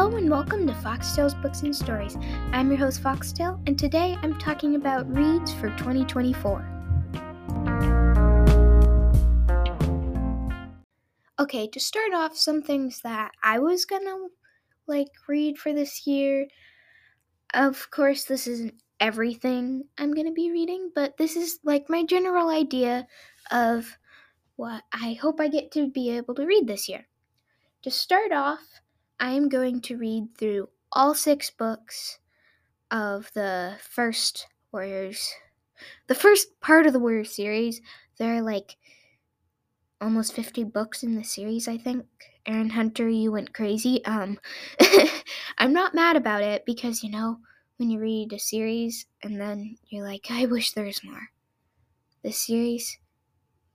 Hello and welcome to Foxtail's Books and Stories. I'm your host Foxtail, and today I'm talking about reads for 2024. Okay, to start off, some things that I was gonna read for this year. Of course, this isn't everything I'm gonna be reading, but this is my general idea of what I hope I get to be able to read this year. To start off, I am going to read through all 6 books of the first Warriors. The first part of the Warriors series. There are almost 50 books in the series, I think. Erin Hunter, you went crazy. I'm not mad about it because, when you read a series and then you're I wish there was more. This series,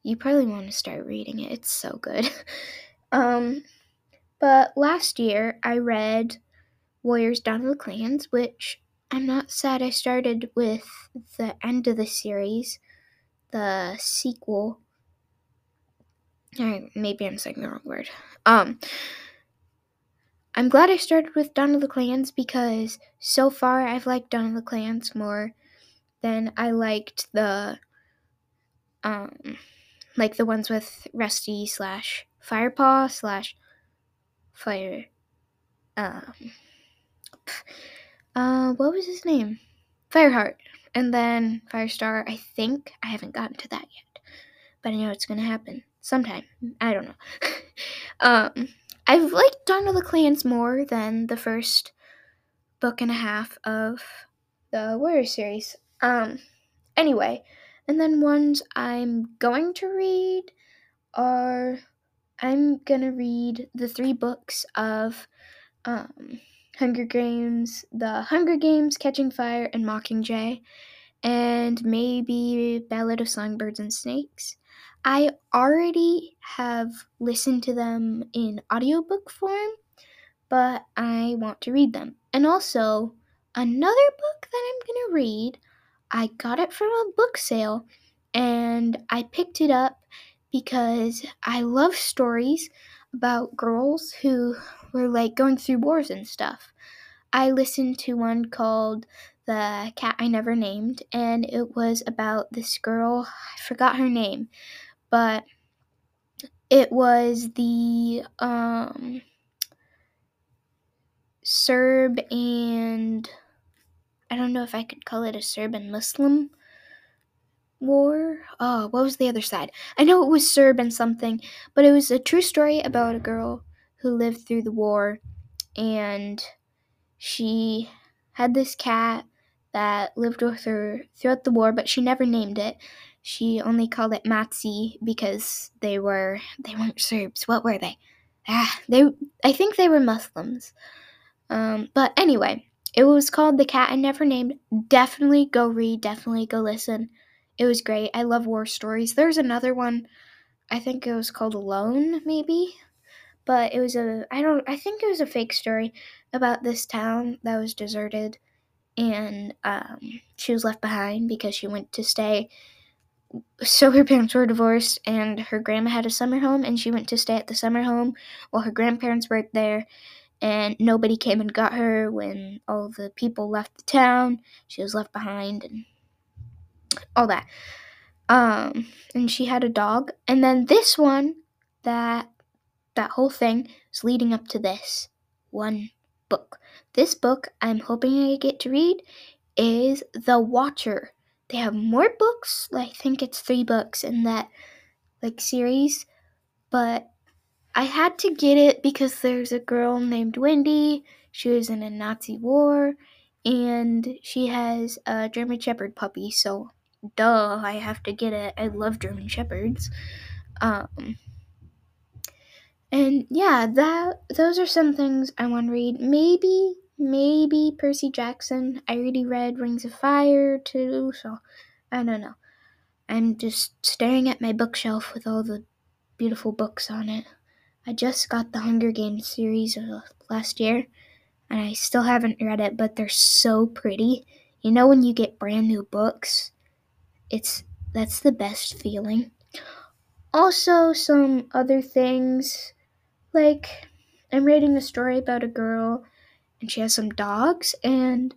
you probably want to start reading it. It's so good. But last year, I read Warriors: Dawn of the Clans, which I'm not sad I started with the end of the series, the sequel. Maybe I'm saying the wrong word. I'm glad I started with Dawn of the Clans because so far I've liked Dawn of the Clans more than I liked the, the ones with Rusty / Firepaw / Fire, what was his name? Fireheart, and then Firestar, I think. I haven't gotten to that yet, but I know it's gonna happen sometime. I don't know. I've liked Dawn of the Clans more than the first book and a half of the Warrior series. Anyway, and then ones I'm going to read are... I'm gonna read the 3 books of The Hunger Games, Catching Fire, and Mockingjay, and maybe Ballad of Songbirds and Snakes. I already have listened to them in audiobook form, but I want to read them. And also, another book that I'm gonna read, I got it from a book sale, and I picked it up because I love stories about girls who were going through wars and stuff. I listened to one called The Cat I Never Named, and it was about this girl, I forgot her name, but it was the Serb and, I don't know if I could call it a Serb and Muslim war. Oh, what was the other side? I know it was Serb and something, but it was a true story about a girl who lived through the war, and she had this cat that lived with her throughout the war, but she never named it. She only called it Matsi because they weren't Serbs. What were they? I think they were Muslims. But anyway, it was called The Cat I Never Named. Definitely go read, definitely go listen. It was great. I love war stories. There's another one, I think it was called Alone, maybe? But it was I think it was a fake story about this town that was deserted, and she was left behind because she went to stay. So her parents were divorced, and her grandma had a summer home, and she went to stay at the summer home while her grandparents weren't there, and nobody came and got her when all the people left the town. She was left behind, and all that. And she had a dog. And then this one, that whole thing is leading up to this one book. This book I'm hoping I get to read is The Watcher. They have more books. I think it's 3 books in that series. But I had to get it because there's a girl named Wendy. She was in a Nazi war. And she has a German Shepherd puppy, so duh, I have to get it. I love German Shepherds. And yeah, those are some things I want to read. Maybe Percy Jackson. I already read Wings of Fire too, so I don't know. I'm just staring at my bookshelf with all the beautiful books on it. I just got the Hunger Games series last year, and I still haven't read it, but they're so pretty. When you get brand new books, that's the best feeling. Also, some other things, I'm reading a story about a girl and she has some dogs, and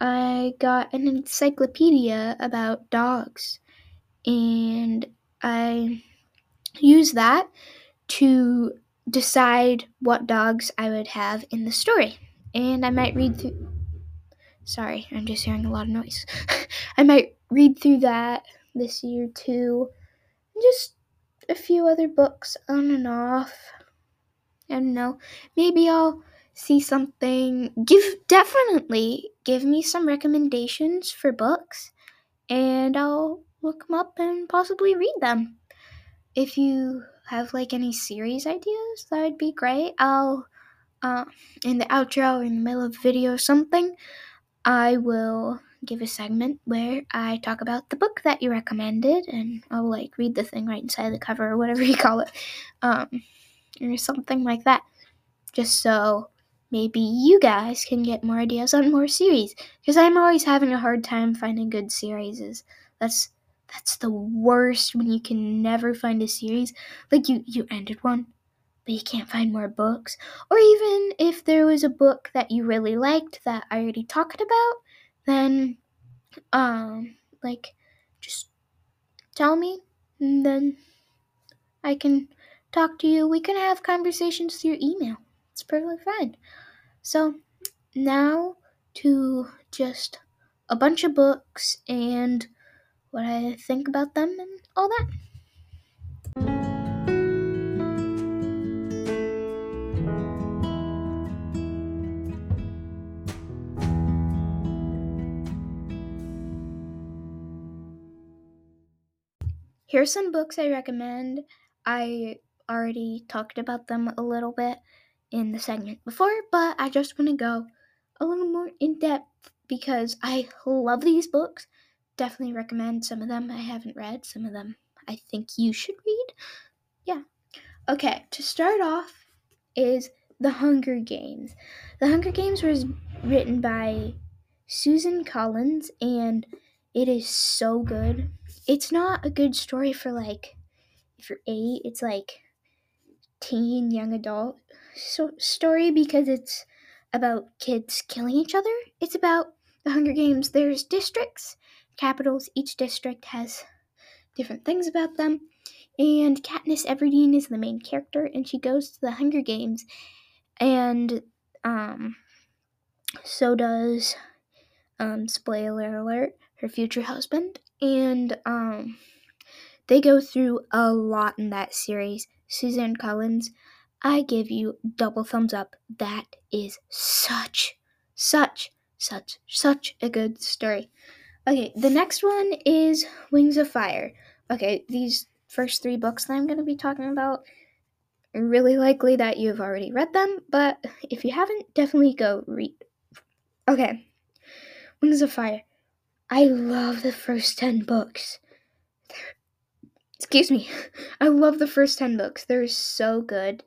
I got an encyclopedia about dogs, and I used that to decide what dogs I would have in the story. And I might read through... Sorry, I'm just hearing a lot of noise. I might read through that this year, too. Just a few other books on and off. I don't know. Maybe I'll see something. Definitely give me some recommendations for books, and I'll look them up and possibly read them. If you have any series ideas, that would be great. I'll in the outro or in the middle of the video or something, I will give a segment where I talk about the book that you recommended, and I'll read the thing right inside the cover or whatever you call it, or something like that, just so maybe you guys can get more ideas on more series, because I'm always having a hard time finding good series. That's the worst, when you can never find a series. You ended one, but you can't find more books. Or even if there was a book that you really liked that I already talked about, then, just tell me, and then I can talk to you. We can have conversations through email. It's perfectly fine. So, now to just a bunch of books and what I think about them and all that. Here's some books I recommend. I already talked about them a little bit in the segment before, but I just want to go a little more in depth because I love these books. Definitely recommend some of them. I haven't read some of them. I think you should read. Yeah. Okay, to start off is The Hunger Games. The Hunger Games was written by Suzanne Collins, and it is so good. It's not a good story for, if you're 8, it's, teen, young adult story because it's about kids killing each other. It's about the Hunger Games. There's districts, capitals. Each district has different things about them. And Katniss Everdeen is the main character, and she goes to the Hunger Games. And so does, spoiler alert, her future husband, and they go through a lot in that series. Suzanne Collins, I give you double thumbs up. That is such a good story. Okay, the next one is Wings of Fire. Okay, these first three books that I'm going to be talking about, really likely that you've already read them, but if you haven't, definitely go read. Okay, Wings of Fire. I love the first 10 books. Excuse me. I love the first 10 books. They're so good.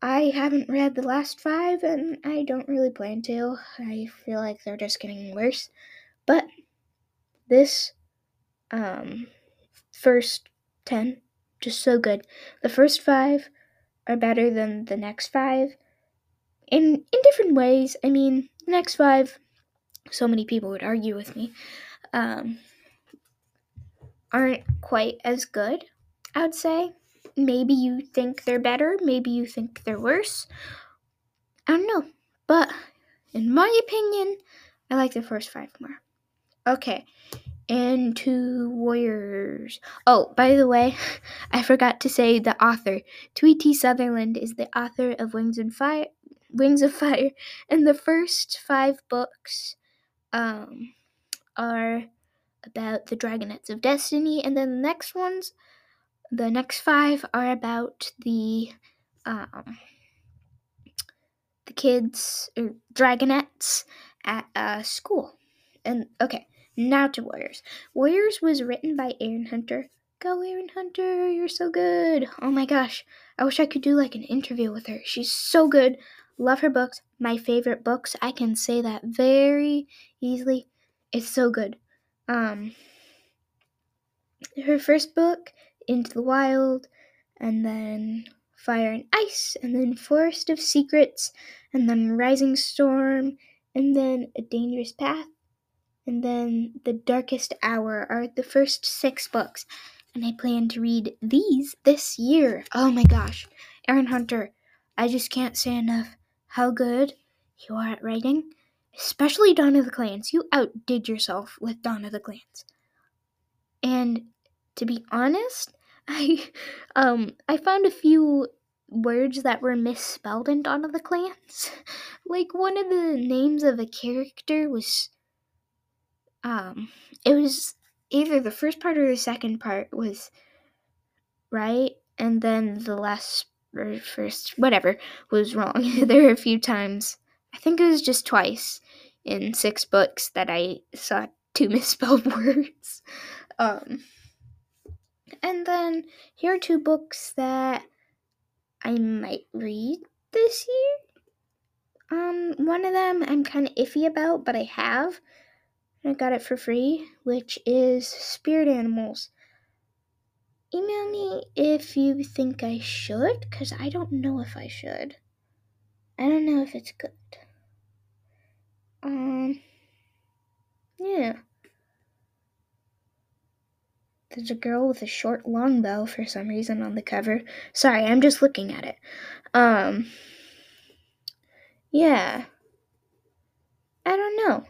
I haven't read the last 5, and I don't really plan to. I feel like they're just getting worse. But this first 10, just so good. The first 5 are better than the next 5 in different ways. I mean, the next 5, so many people would argue with me, aren't quite as good, I would say. Maybe you think they're better, maybe you think they're worse. I don't know, but in my opinion, I like the first 5 more. Okay, and to Warriors. Oh, by the way, I forgot to say the author. Tui T. Sutherland is the author of Wings of Fire, and the first 5 books are about the Dragonettes of Destiny, and then the next 5 are about the kids or Dragonettes at school. And okay, now to Warriors. Warriors was written by Erin Hunter. Go Erin Hunter, you're so good. Oh my gosh, I wish I could do an interview with her. She's so good. Love her books. My favorite books. I can say that very easily. It's so good. Her first book, Into the Wild, and then Fire and Ice, and then Forest of Secrets, and then Rising Storm, and then A Dangerous Path, and then The Darkest Hour are the first 6 books, and I plan to read these this year. Oh my gosh, Erin Hunter, I just can't say enough how good you are at writing, especially Dawn of the Clans. You outdid yourself with Dawn of the Clans. And to be honest, I found a few words that were misspelled in Dawn of the Clans. Like, one of the names of a character was, it was either the first part or the second part was right, and then the last or first, whatever, was wrong. There were a few times, I think it was just twice in 6 books that I saw 2 misspelled words. And then here are 2 books that I might read this year. One of them I'm kind of iffy about, but I have. I got it for free, which is Spirit Animals. Email me if you think I should, because I don't know if I should. I don't know if it's good. Yeah. There's a girl with a short longbow for some reason on the cover. Sorry, I'm just looking at it. Yeah. I don't know.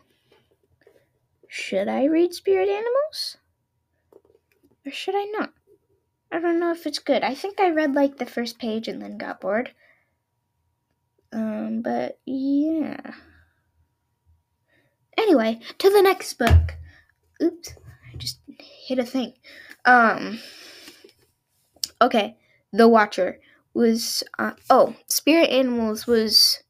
Should I read Spirit Animals? Or should I not? I don't know if it's good. I think I read like the first page and then got bored. But yeah. Anyway, to the next book. Oops. Just hit a thing. Okay, The Watcher was, Spirit Animals was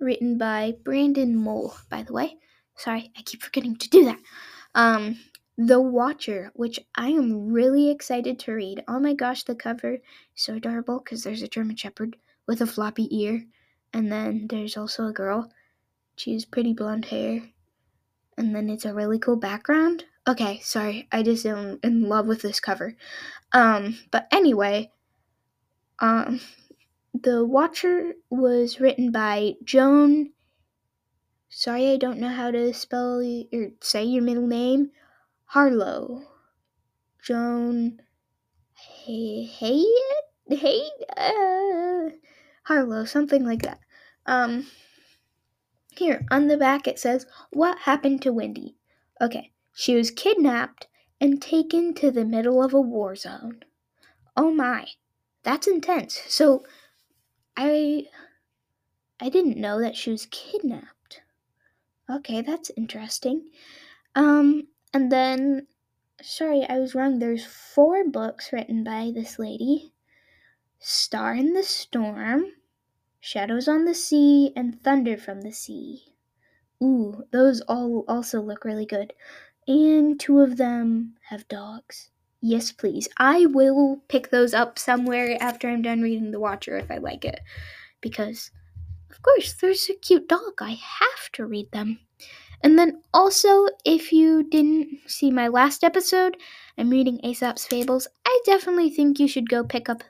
written by Brandon Mull, by the way. Sorry, I keep forgetting to do that. The Watcher, which I am really excited to read. Oh my gosh, the cover is so adorable because there's a German Shepherd with a floppy ear. And then there's also a girl. She has pretty blonde hair. And then it's a really cool background. Okay, sorry, I just am in love with this cover. But anyway, The Watcher was written by Joan. Sorry, I don't know how to spell or say your middle name. Harlow. Joan. Harlow, something like that. Here, on the back it says, "What happened to Wendy?" Okay. She was kidnapped and taken to the middle of a war zone. Oh my, that's intense. So, I didn't know that she was kidnapped. Okay, that's interesting. And then, sorry, I was wrong. There's 4 books written by this lady. Star in the Storm, Shadows on the Sea, and Thunder from the Sea. Ooh, those all also look really good. And 2 of them have dogs. Yes, please. I will pick those up somewhere after I'm done reading The Watcher if I like it. Because, of course, there's a cute dog. I have to read them. And then also, if you didn't see my last episode, I'm reading Aesop's Fables. I definitely think you should go pick up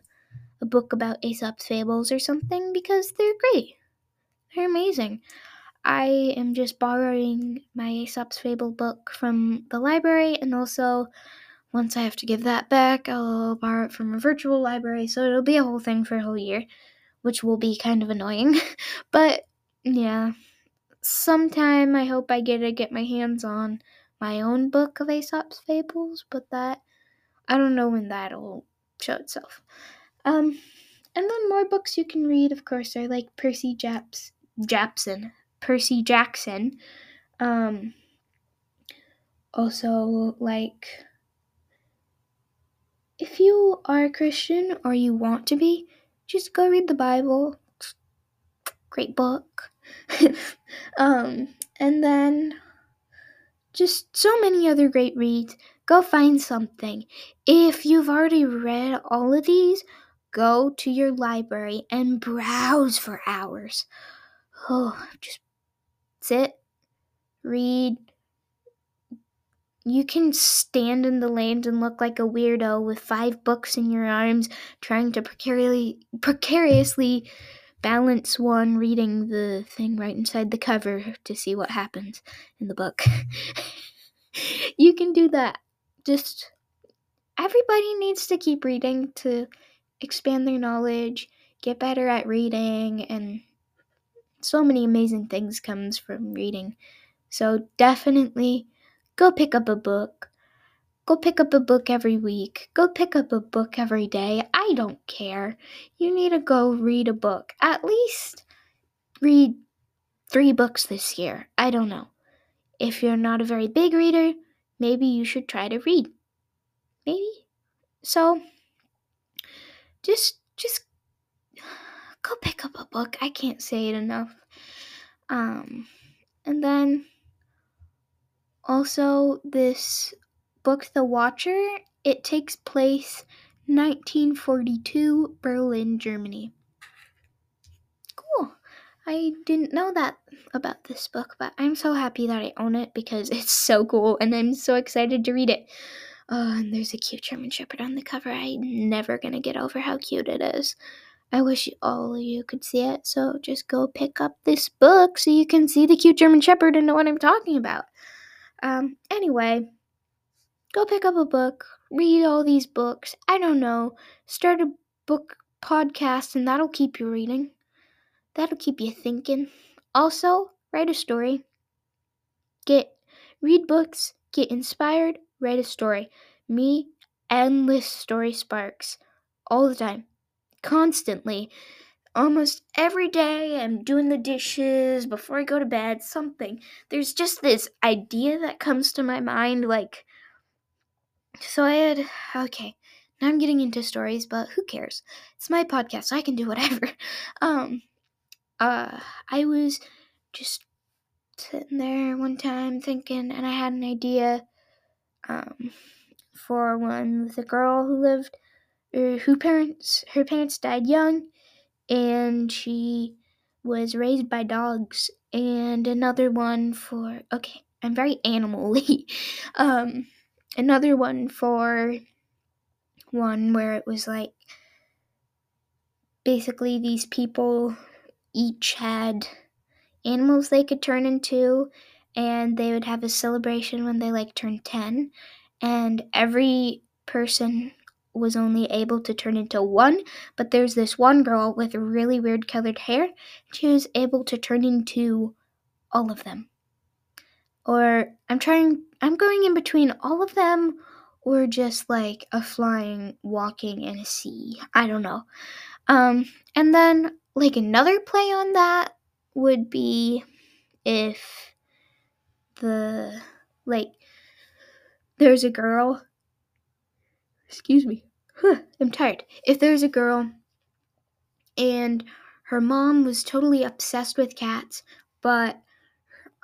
a book about Aesop's Fables or something because they're great. They're amazing. I am just borrowing my Aesop's Fable book from the library, and also, once I have to give that back, I'll borrow it from a virtual library, so it'll be a whole thing for a whole year, which will be kind of annoying, but, yeah, sometime I hope I get to get my hands on my own book of Aesop's Fables, but that, I don't know when that'll show itself. And then more books you can read, of course, are like Percy Jackson, also, like, if you are a Christian, or you want to be, just go read the Bible, great book, and then, just so many other great reads, go find something. If you've already read all of these, go to your library and browse for hours. Oh, just sit, read, You can stand in the land and look like a weirdo with 5 books in your arms, trying to precariously balance one, reading the thing right inside the cover to see what happens in the book. You can do that. Just everybody needs to keep reading to expand their knowledge, get better at reading, and so many amazing things comes from reading. So definitely go pick up a book. Go pick up a book every week. Go pick up a book every day. I don't care. You need to go read a book. At least read 3 books this year. I don't know. If you're not a very big reader, maybe you should try to read. Maybe. So, just go pick up a book. I can't say it enough. And then, also this book, The Watcher, it takes place 1942, Berlin, Germany. Cool. I didn't know that about this book, but I'm so happy that I own it because it's so cool and I'm so excited to read it. Oh, and there's a cute German Shepherd on the cover. I'm never going to get over how cute it is. I wish all of you could see it, so just go pick up this book so you can see the cute German Shepherd and know what I'm talking about. Anyway, go pick up a book, read all these books. I don't know, start a book podcast and that'll keep you reading. That'll keep you thinking. Also, write a story. Read books, get inspired, write a story. Me, endless story sparks all the time, constantly. Almost every day I'm doing the dishes, before I go to bed, something. There's just this idea that comes to my mind, like, okay, now I'm getting into stories, but who cares? It's my podcast, so I can do whatever. I was just sitting there one time thinking, and I had an idea for one with a girl who lived, her parents died young, and she was raised by dogs, and another one for, okay, I'm very animal-y, another one for one where it was like, basically these people each had animals they could turn into, and they would have a celebration when they like turned 10, and every person was only able to turn into one, but there's this one girl with really weird colored hair. She was able to turn into all of them. Or I'm going in between all of them or just like a flying, walking, and a sea. I don't know. And then like another play on that would be if there's a girl. Excuse me. I'm tired. If there's a girl and her mom was totally obsessed with cats, but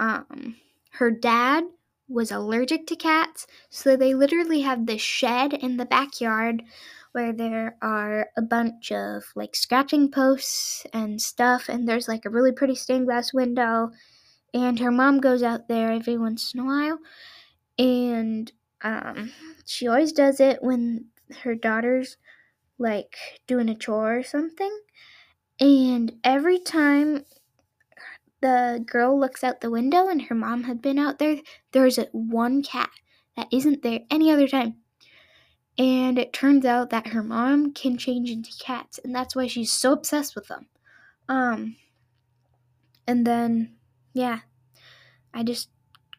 her dad was allergic to cats, so they literally have this shed in the backyard where there are a bunch of like scratching posts and stuff, and there's like a really pretty stained glass window, and her mom goes out there every once in a while, and she always does it when her daughter's, like, doing a chore or something. And every time the girl looks out the window and her mom had been out there, there's one cat that isn't there any other time. And it turns out that her mom can change into cats, and that's why she's so obsessed with them. And then, yeah, I just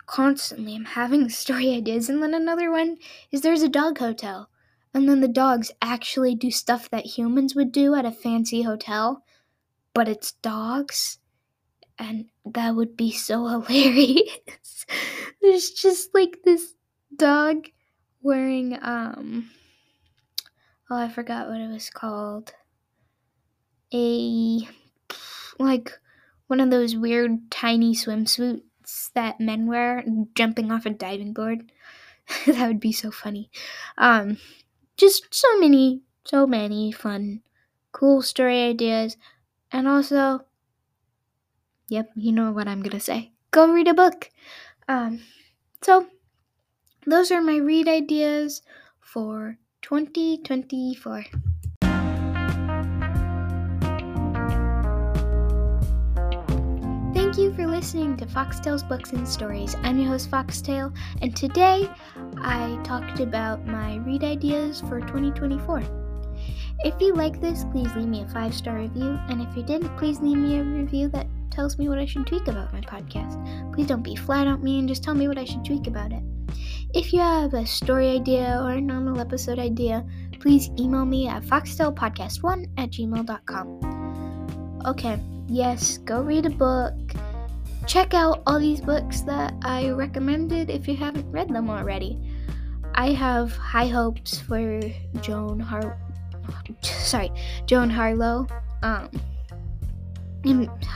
constantly I'm having story ideas. And then another one is there's a dog hotel, and then the dogs actually do stuff that humans would do at a fancy hotel, but it's dogs, and that would be so hilarious. There's just like this dog wearing I forgot what it was called, a like one of those weird tiny swimsuits that men wear, jumping off a diving board. That would be so funny. Just so many fun, cool story ideas. And also, yep, you know what I'm gonna say. Go read a book. So Those are my read ideas for 2024. Thank you for listening to Foxtail's Books and Stories. I'm your host, Foxtail, and today I talked about my read ideas for 2024. If you like this, please leave me a 5-star review, and if you didn't, please leave me a review that tells me what I should tweak about my podcast. Please don't be flat on me and just tell me what I should tweak about it. If you have a story idea or a normal episode idea, please email me at foxtailpodcast1@gmail.com. Okay, yes, go read a book. Check out all these books that I recommended if you haven't read them already. I have high hopes for Joan Harlow. And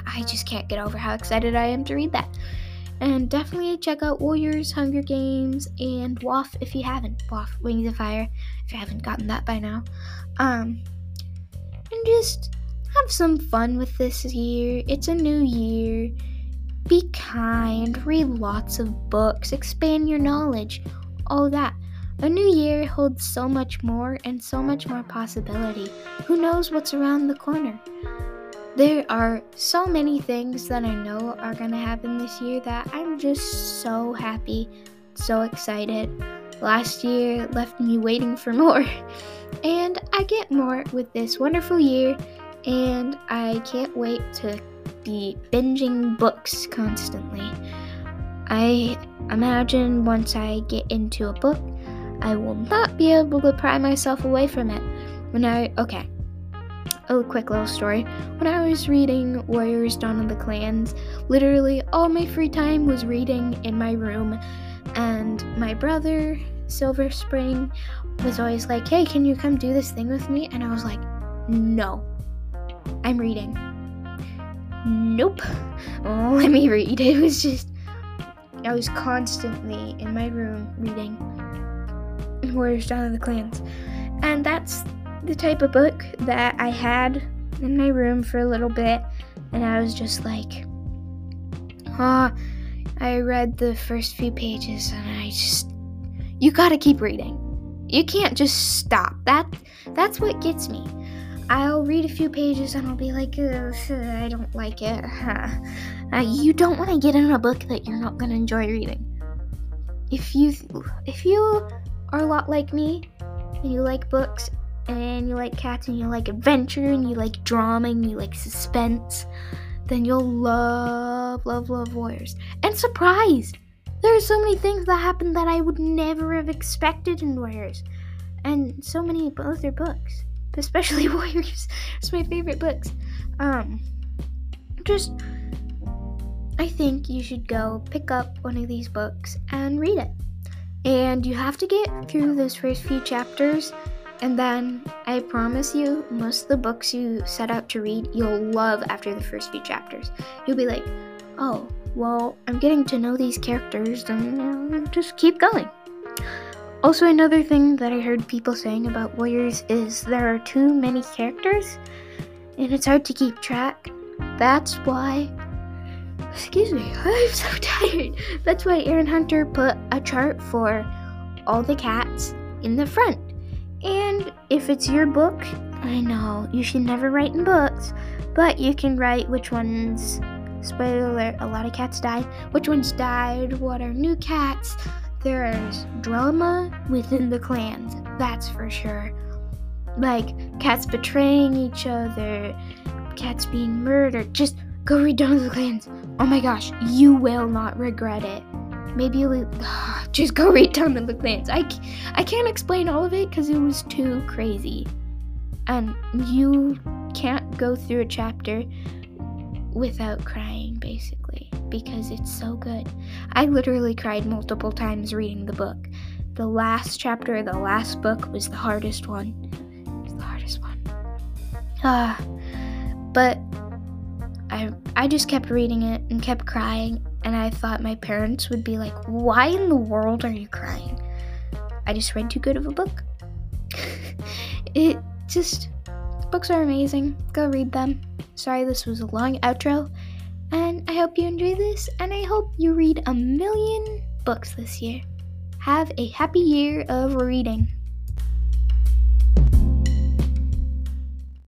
I just can't get over how excited I am to read that. And definitely check out Warriors, Hunger Games, and WAF if you haven't. WAF, Wings of Fire, if you haven't gotten that by now. And just have some fun with this year. It's a new year. Be kind, read lots of books, expand your knowledge, all that. A new year holds so much more and so much more possibility. Who knows what's around the corner? There are so many things that I know are going to happen this year that I'm just so happy, so excited. Last year left me waiting for more, and I get more with this wonderful year, and I can't wait to be binging books constantly. I imagine once I get into a book, I will not be able to pry myself away from it. A quick little story. When I was reading Warriors, Dawn of the Clans, literally all my free time was reading in my room, and my brother, Silver Spring, was always like, hey, can you come do this thing with me? And I was like, no, I'm reading. Nope. Oh, let me read. It was just, I was constantly in my room reading Warriors, Dawn of the Clans. And that's the type of book that I had in my room for a little bit. And I was just like, I read the first few pages and I just, you gotta keep reading. You can't just stop. That's what gets me. I'll read a few pages and I'll be like, I don't like it. You don't want to get in a book that you're not going to enjoy reading. If you are a lot like me, and you like books, and you like cats, and you like adventure, and you like drama, and you like suspense, then you'll love, love, love Warriors. And surprise! There are so many things that happen that I would never have expected in Warriors. And so many other books. Especially Warriors. It's my favorite books. I think you should go pick up one of these books and read it. And you have to get through those first few chapters, and then I promise you, most of the books you set out to read, you'll love after the first few chapters. You'll be like, oh, well, I'm getting to know these characters, and just keep going. Also, another thing that I heard people saying about Warriors is there are too many characters, and it's hard to keep track. That's why, excuse me, I'm so tired. That's why Erin Hunter put a chart for all the cats in the front. And if it's your book, I know, you should never write in books, but you can write which ones, spoiler alert, a lot of cats died, which ones died, what are new cats. There's drama within the clans, that's for sure. Like, cats betraying each other, cats being murdered. Just go read Dawn of the Clans. Oh my gosh, you will not regret it. Maybe just go read Dawn of the Clans. I can't explain all of it because it was too crazy. And you can't go through a chapter without crying, basically, because it's so good. I literally cried multiple times reading the book. The last chapter of the last book was the hardest one. It's the hardest one. But I just kept reading it and kept crying, and I thought my parents would be like, why in the world are you crying? I just read too good of a book. Books are amazing. Go read them. Sorry this was a long outro, and I hope you enjoy this, and I hope you read a million books this year. Have a happy year of reading.